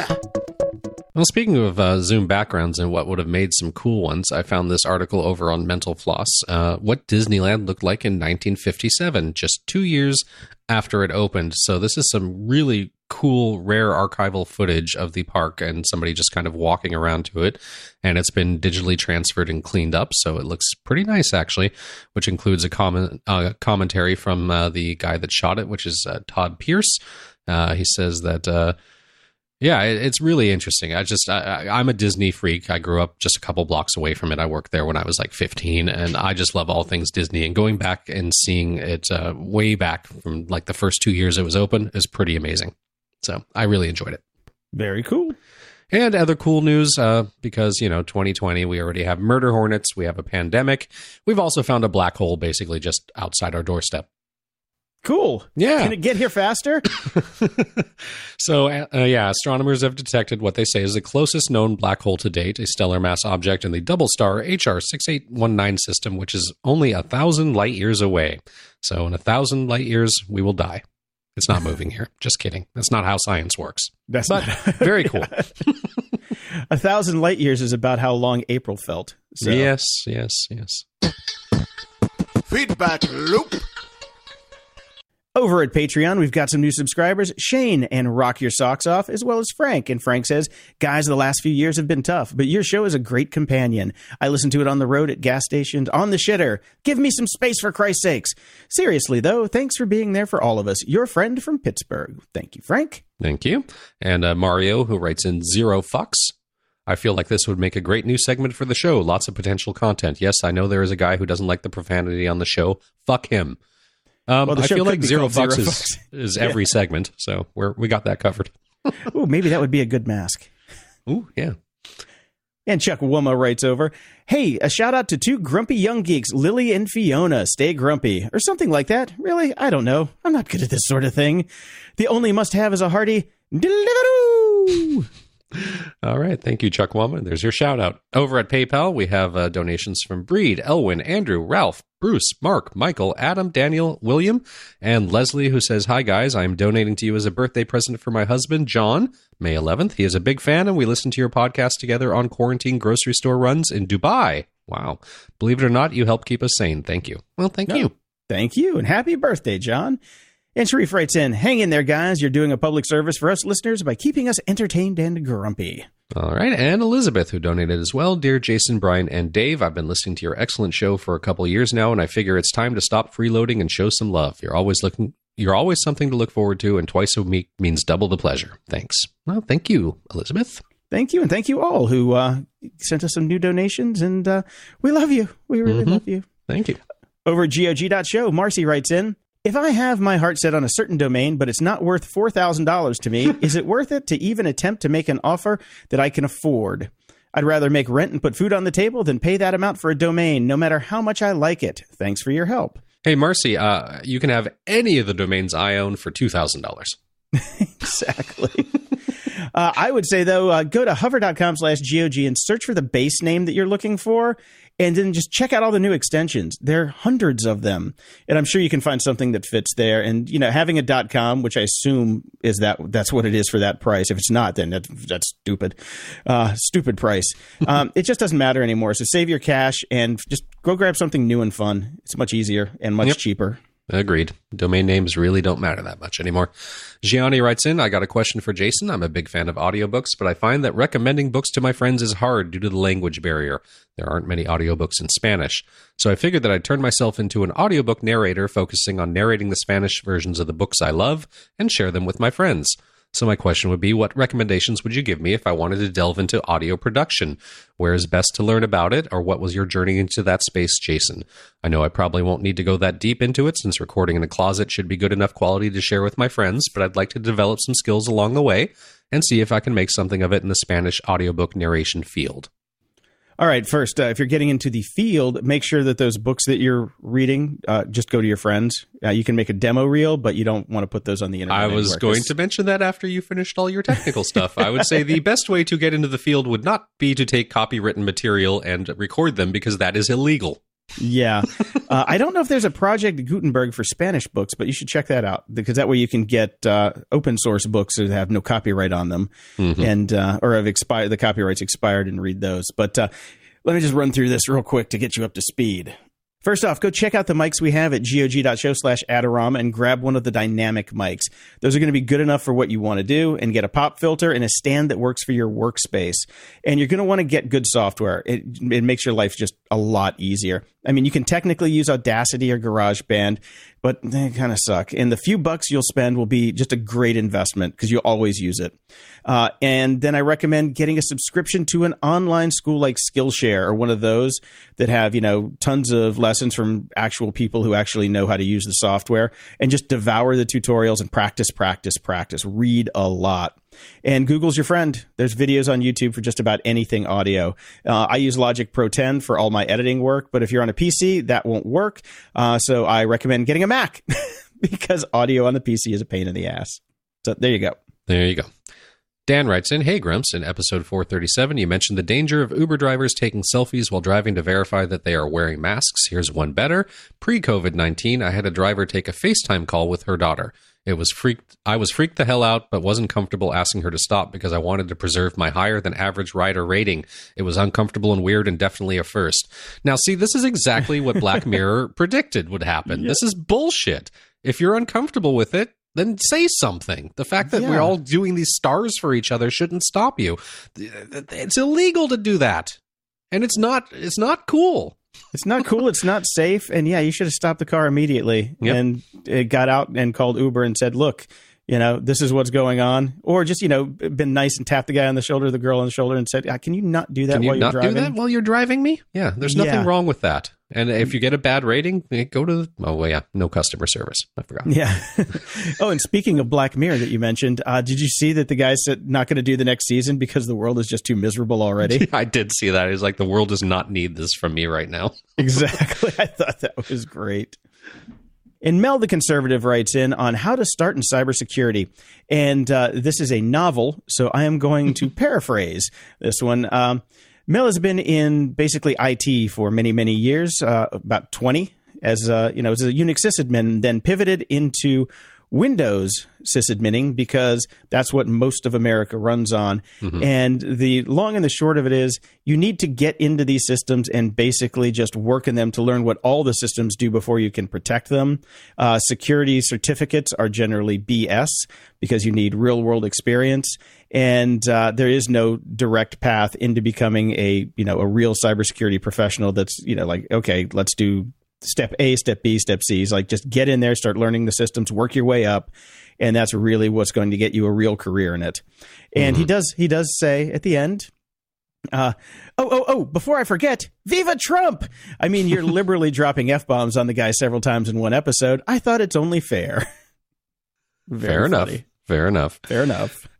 Well, speaking of Zoom backgrounds and what would have made some cool ones, I found this article over on Mental Floss, what Disneyland looked like in 1957, just 2 years after it opened. So this is some really cool, rare archival footage of the park and somebody just kind of walking around to it. And it's been digitally transferred and cleaned up, so it looks pretty nice, actually, which includes a commentary from the guy that shot it, which is Todd Pierce. He says that... yeah, it's really interesting. I'm a Disney freak. I grew up just a couple blocks away from it. I worked there when I was like 15, and I just love all things Disney. And going back and seeing it way back from like the first 2 years it was open is pretty amazing. So I really enjoyed it. Very cool. And other cool news, because, you know, 2020, we already have murder hornets. We have a pandemic. We've also found a black hole basically just outside our doorstep. Cool. Yeah. Can it get here faster? So, yeah, astronomers have detected what they say is the closest known black hole to date, a stellar mass object in the double star HR 6819 system, which is only 1,000 light years away. So in 1,000 light years, we will die. It's not moving here. Just kidding. That's not how science works. That's not very cool. 1,000 light years is about how long April felt. So. Yes. Feedback loop. Over at Patreon, we've got some new subscribers, Shane and Rock Your Socks Off, as well as Frank. And Frank says, guys, the last few years have been tough, but your show is a great companion. I listen to it on the road, at gas stations, on the shitter. Give me some space, for Christ's sakes. Seriously, though, thanks for being there for all of us. Your friend from Pittsburgh. Thank you, Frank. Thank you. And Mario, who writes in Zero Fucks. I feel like this would make a great new segment for the show. Lots of potential content. Yes, I know there is a guy who doesn't like the profanity on the show. Fuck him. Well, I feel like Zero Fucks is every segment, so we got that covered. Ooh, maybe that would be a good mask. Ooh, yeah. And Chuck Woma writes over, hey, a shout out to two grumpy young geeks, Lily and Fiona. Stay grumpy, or something like that. Really? I don't know. I'm not good at this sort of thing. The only must-have is a hearty Deliveroo! All right. Thank you, Chuck Woma. There's your shout out. Over at PayPal, we have donations from Breed, Elwin, Andrew, Ralph, Bruce, Mark, Michael, Adam, Daniel, William, and Leslie, who says, hi, guys. I'm donating to you as a birthday present for my husband, John, May 11th. He is a big fan, and we listen to your podcast together on quarantine grocery store runs in Dubai. Wow. Believe it or not, you help keep us sane. Thank you. Well, thank you. Thank you. And happy birthday, John. And Sharif writes in, hang in there, guys. You're doing a public service for us listeners by keeping us entertained and grumpy. All right. And Elizabeth, who donated as well. Dear Jason, Brian, and Dave, I've been listening to your excellent show for a couple years now, and I figure it's time to stop freeloading and show some love. You're always something to look forward to, and twice a week means double the pleasure. Thanks. Well, thank you, Elizabeth. Thank you. And thank you all who sent us some new donations. And we love you. We really love you. Thank you. Over at GOG.show, Marcy writes in, if I have my heart set on a certain domain, but it's not worth $4,000 to me, is it worth it to even attempt to make an offer that I can afford? I'd rather make rent and put food on the table than pay that amount for a domain, no matter how much I like it. Thanks for your help. Hey, Marcy, you can have any of the domains I own for $2,000. Exactly. I would say, though, go to hover.com/GOG and search for the base name that you're looking for, and then just check out all the new extensions. There are hundreds of them, and I'm sure you can find something that fits there. And, you know, having a .com, which I assume is that's what it is for that price. If it's not, then that's stupid. Stupid price. It just doesn't matter anymore. So save your cash and just go grab something new and fun. It's much easier and much cheaper. Agreed. Domain names really don't matter that much anymore. Gianni writes in, I got a question for Jason. I'm a big fan of audiobooks, but I find that recommending books to my friends is hard due to the language barrier. There aren't many audiobooks in Spanish. So I figured that I'd turn myself into an audiobook narrator, focusing on narrating the Spanish versions of the books I love and share them with my friends. So my question would be, what recommendations would you give me if I wanted to delve into audio production? Where is best to learn about it, or what was your journey into that space, Jason? I know I probably won't need to go that deep into it, since recording in a closet should be good enough quality to share with my friends, but I'd like to develop some skills along the way and see if I can make something of it in the Spanish audiobook narration field. All right. First, if you're getting into the field, make sure that those books that you're reading, just go to your friends. You can make a demo reel, but you don't want to put those on the internet. I was going to mention that after you finished all your technical stuff. I would say the best way to get into the field would not be to take copywritten material and record them, because that is illegal. Yeah. I don't know if there's a Project Gutenberg for Spanish books, but you should check that out, because that way you can get open source books that have no copyright on them, and or have expired, the copyright's expired, and read those. But let me just run through this real quick to get you up to speed. First off, go check out the mics we have at GOG.show/Adorama and grab one of the dynamic mics. Those are going to be good enough for what you want to do, and get a pop filter and a stand that works for your workspace. And you're going to want to get good software. It makes your life just a lot easier. I mean, you can technically use Audacity or GarageBand, but they kind of suck. And the few bucks you'll spend will be just a great investment, because you'll always use it. And then I recommend getting a subscription to an online school like Skillshare or one of those that have, you know, tons of lessons from actual people who actually know how to use the software, and just devour the tutorials and practice. Read a lot. And Google's your friend. There's videos on YouTube for just about anything audio. I use Logic Pro 10 for all my editing work, but if you're on a PC, that won't work. So I recommend getting a Mac because audio on the PC is a pain in the ass. So there you go. Dan writes in, hey, Grumps, in episode 437, you mentioned the danger of Uber drivers taking selfies while driving to verify that they are wearing masks. Here's one better. Pre-COVID-19, I had a driver take a FaceTime call with her daughter. I was freaked the hell out, but wasn't comfortable asking her to stop because I wanted to preserve my higher than average rider rating. It was uncomfortable and weird, and definitely a first. Now, see, this is exactly what Black Mirror predicted would happen. Yep. This is bullshit. If you're uncomfortable with it, then say something. The fact that we're all doing these stars for each other shouldn't stop you. It's illegal to do that. And it's not cool. It's not cool. It's not safe. And yeah, you should have stopped the car immediately and it got out and called Uber and said, look, you know, this is what's going on. Or just, you know, been nice and tapped the guy on the shoulder, the girl on the shoulder, and said, can you not do that while you're driving? Can you not do that while you're driving me? Yeah, there's nothing wrong with that. And if you get a bad rating, go to no customer service. I forgot. Yeah. Oh, and speaking of Black Mirror that you mentioned, did you see that the guy said not going to do the next season because the world is just too miserable already? I did see that. He's like, the world does not need this from me right now. Exactly. I thought that was great. And Mel the Conservative writes in on how to start in cybersecurity. And this is a novel, so I am going to paraphrase this one. Mel has been in basically IT for many, many years, about 20, as a Unix sysadmin, then pivoted into Windows sysadmining because that's what most of America runs on. Mm-hmm. And the long and the short of it is you need to get into these systems and basically just work in them to learn what all the systems do before you can protect them. Security certificates are generally BS because you need real world experience. And there is no direct path into becoming a real cybersecurity professional that's, okay, let's do step A, step B, step C. Is like, just get in there, start learning the systems, work your way up. And that's really what's going to get you a real career in it. And he does say at the end, before I forget, Viva Trump. I mean, you're liberally dropping F-bombs on the guy several times in one episode. I thought it's only fair. Fair enough.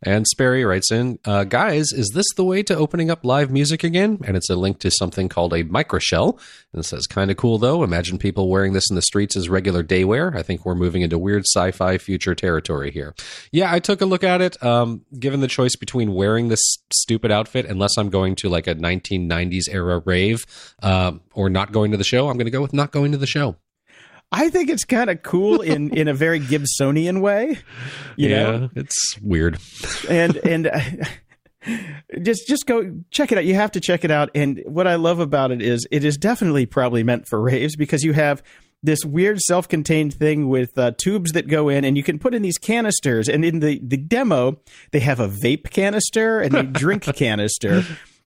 And Sperry writes in, guys, is this the way to opening up live music again? And it's a link to something called a microshell. And it says, kind of cool, though. Imagine people wearing this in the streets as regular day wear. I think we're moving into weird sci-fi future territory here. Yeah, I took a look at it. Given the choice between wearing this stupid outfit, unless I'm going to like a 1990s era rave or not going to the show, I'm going to go with not going to the show. I think it's kind of cool in a very Gibsonian way. You know? It's weird. And just go check it out. You have to check it out. And what I love about it is definitely probably meant for raves because you have this weird self-contained thing with tubes that go in, and you can put in these canisters. And in the demo, they have a vape canister and a drink canister.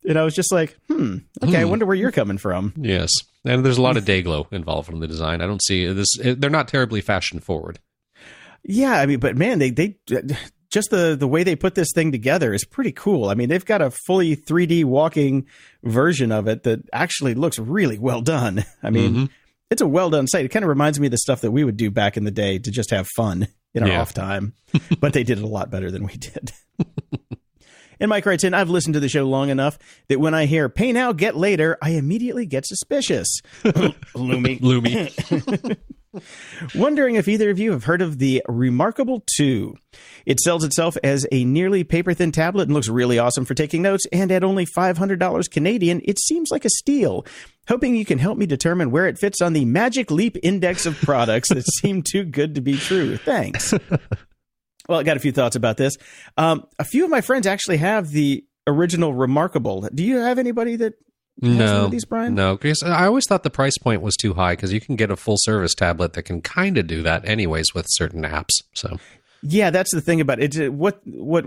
And I was just like, okay, I wonder where you're coming from. Yes. And there's a lot of Dayglow involved in the design. I don't see this. They're not terribly fashion forward. Yeah, I mean, but man, they just the way they put this thing together is pretty cool. I mean, they've got a fully 3D walking version of it that actually looks really well done. I mean, it's a well done site. It kind of reminds me of the stuff that we would do back in the day to just have fun in our off time. But they did it a lot better than we did. And Mike writes in, I've listened to the show long enough that when I hear pay now, get later, I immediately get suspicious. Loomy. Wondering if either of you have heard of the Remarkable 2. It sells itself as a nearly paper-thin tablet and looks really awesome for taking notes. And at only $500 Canadian, it seems like a steal. Hoping you can help me determine where it fits on the Magic Leap index of products that seem too good to be true. Thanks. Well, I got a few thoughts about this. A few of my friends actually have the original Remarkable. Do you have anybody that has some of these, Brian? No, because I always thought the price point was too high because you can get a full-service tablet that can kind of do that anyways with certain apps. So, yeah, that's the thing about it. What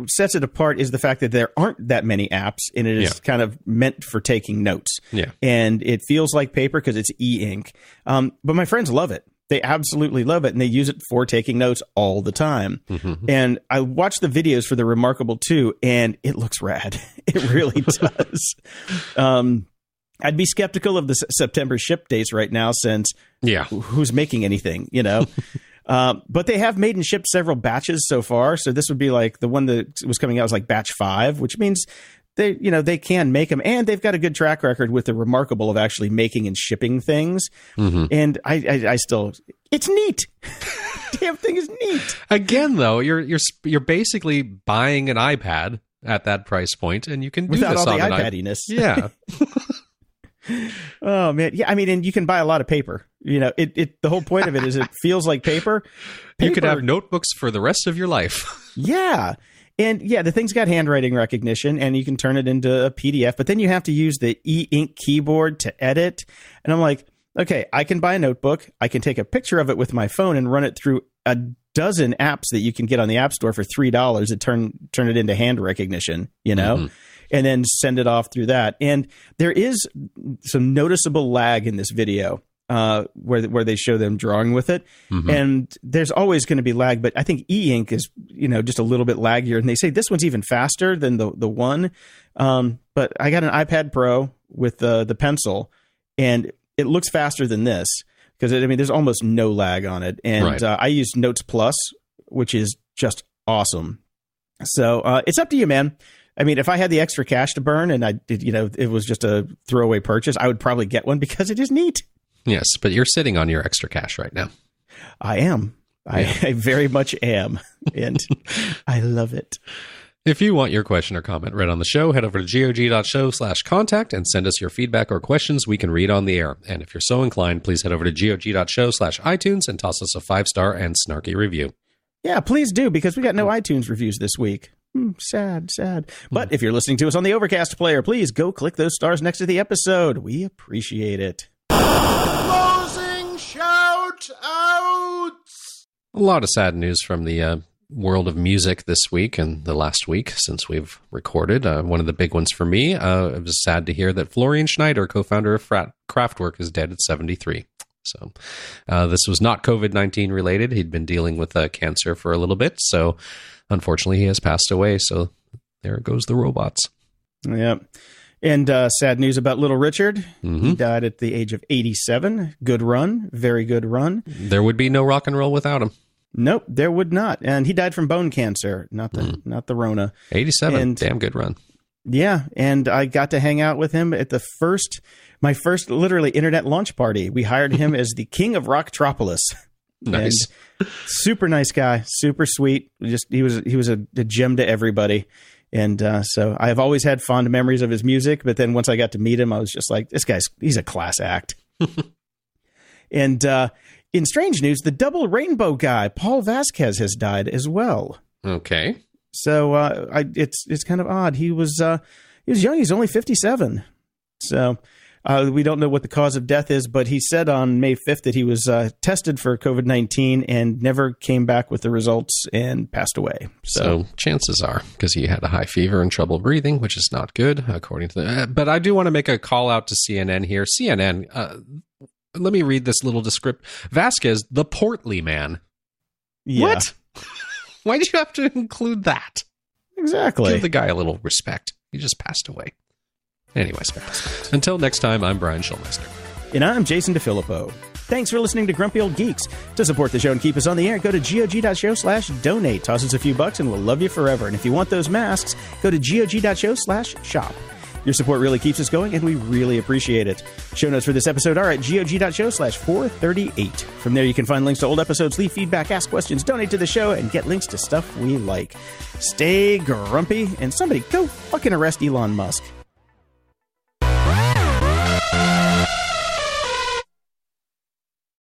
sets it apart is the fact that there aren't that many apps, and it is kind of meant for taking notes. Yeah. And it feels like paper because it's e-ink. But my friends love it. They absolutely love it, and they use it for taking notes all the time. And I watched the videos for the Remarkable 2, and it looks rad. It really does. I'd be skeptical of the September ship dates right now since who's making anything, you know? But they have made and shipped several batches so far, so this would be like the one that was coming out was like batch 5, which means they, you know, they can make them, and they've got a good track record with the Remarkable of actually making and shipping things. And I still, it's neat. Damn thing is neat. Again, though, you're basically buying an iPad at that price point, and you can do without this all on the iPadiness. Yeah. Oh man, yeah. I mean, and you can buy a lot of paper. You know, it the whole point of it is it feels like paper. You could have notebooks for the rest of your life. Yeah. And, yeah, the thing's got handwriting recognition, and you can turn it into a PDF, but then you have to use the e-ink keyboard to edit. And I'm like, okay, I can buy a notebook. I can take a picture of it with my phone and run it through a dozen apps that you can get on the App Store for $3 and turn it into hand recognition, you know, and then send it off through that. And there is some noticeable lag in this video. Where they show them drawing with it. And there's always going to be lag, but I think e-ink is, you know, just a little bit laggier. And they say this one's even faster than the one. But I got an iPad Pro with the pencil, and it looks faster than this because, I mean, there's almost no lag on it. And I use Notes Plus, which is just awesome. So it's up to you, man. I mean, if I had the extra cash to burn and I did, you know, it was just a throwaway purchase, I would probably get one because it is neat. Yes, but you're sitting on your extra cash right now. I am. I very much am. And I love it. If you want your question or comment read on the show, head over to GOG.show/contact and send us your feedback or questions we can read on the air. And if you're so inclined, please head over to GOG.show/iTunes and toss us a 5-star and snarky review. Yeah, please do, because we got no iTunes reviews this week. Sad. But if you're listening to us on the Overcast player, please go click those stars next to the episode. We appreciate it. Closing shout-outs! A lot of sad news from the world of music this week and the last week since we've recorded. One of the big ones for me, it was sad to hear that Florian Schneider, co-founder of Kraftwerk, is dead at 73. So this was not COVID-19 related. He'd been dealing with cancer for a little bit. So unfortunately, he has passed away. So there goes the robots. Yeah. And sad news about Little Richard. He died at the age of 87. Good run. Very good run. There would be no rock and roll without him. Nope, there would not. And he died from bone cancer, not the Rona. 87. And, damn good run. Yeah. And I got to hang out with him at my first literally internet launch party. We hired him as the king of Rocktropolis. Nice. And super nice guy. Super sweet. Just he was a gem to everybody. And so I've always had fond memories of his music, but then once I got to meet him, I was just like, he's a class act. And in strange news, the double rainbow guy, Paul Vasquez, has died as well. Okay. So it's kind of odd. He was young. He's only 57. So We don't know what the cause of death is, but he said on May 5th that he was tested for COVID-19 and never came back with the results and passed away. So chances are, because he had a high fever and trouble breathing, which is not good, according to the... But I do want to make a call out to CNN here. CNN, let me read this little description. Vasquez, the portly man. Yeah. What? Why did you have to include that? Exactly. Give the guy a little respect. He just passed away. Anyways, until next time, I'm Brian Schulmeister. And I'm Jason DeFilippo. Thanks for listening to Grumpy Old Geeks. To support the show and keep us on the air, go to GOG.show/donate. Toss us a few bucks and we'll love you forever. And if you want those masks, go to GOG.show/shop. Your support really keeps us going, and we really appreciate it. Show notes for this episode are at GOG.show/438. From there, you can find links to old episodes, leave feedback, ask questions, donate to the show, and get links to stuff we like. Stay grumpy, and somebody go fucking arrest Elon Musk.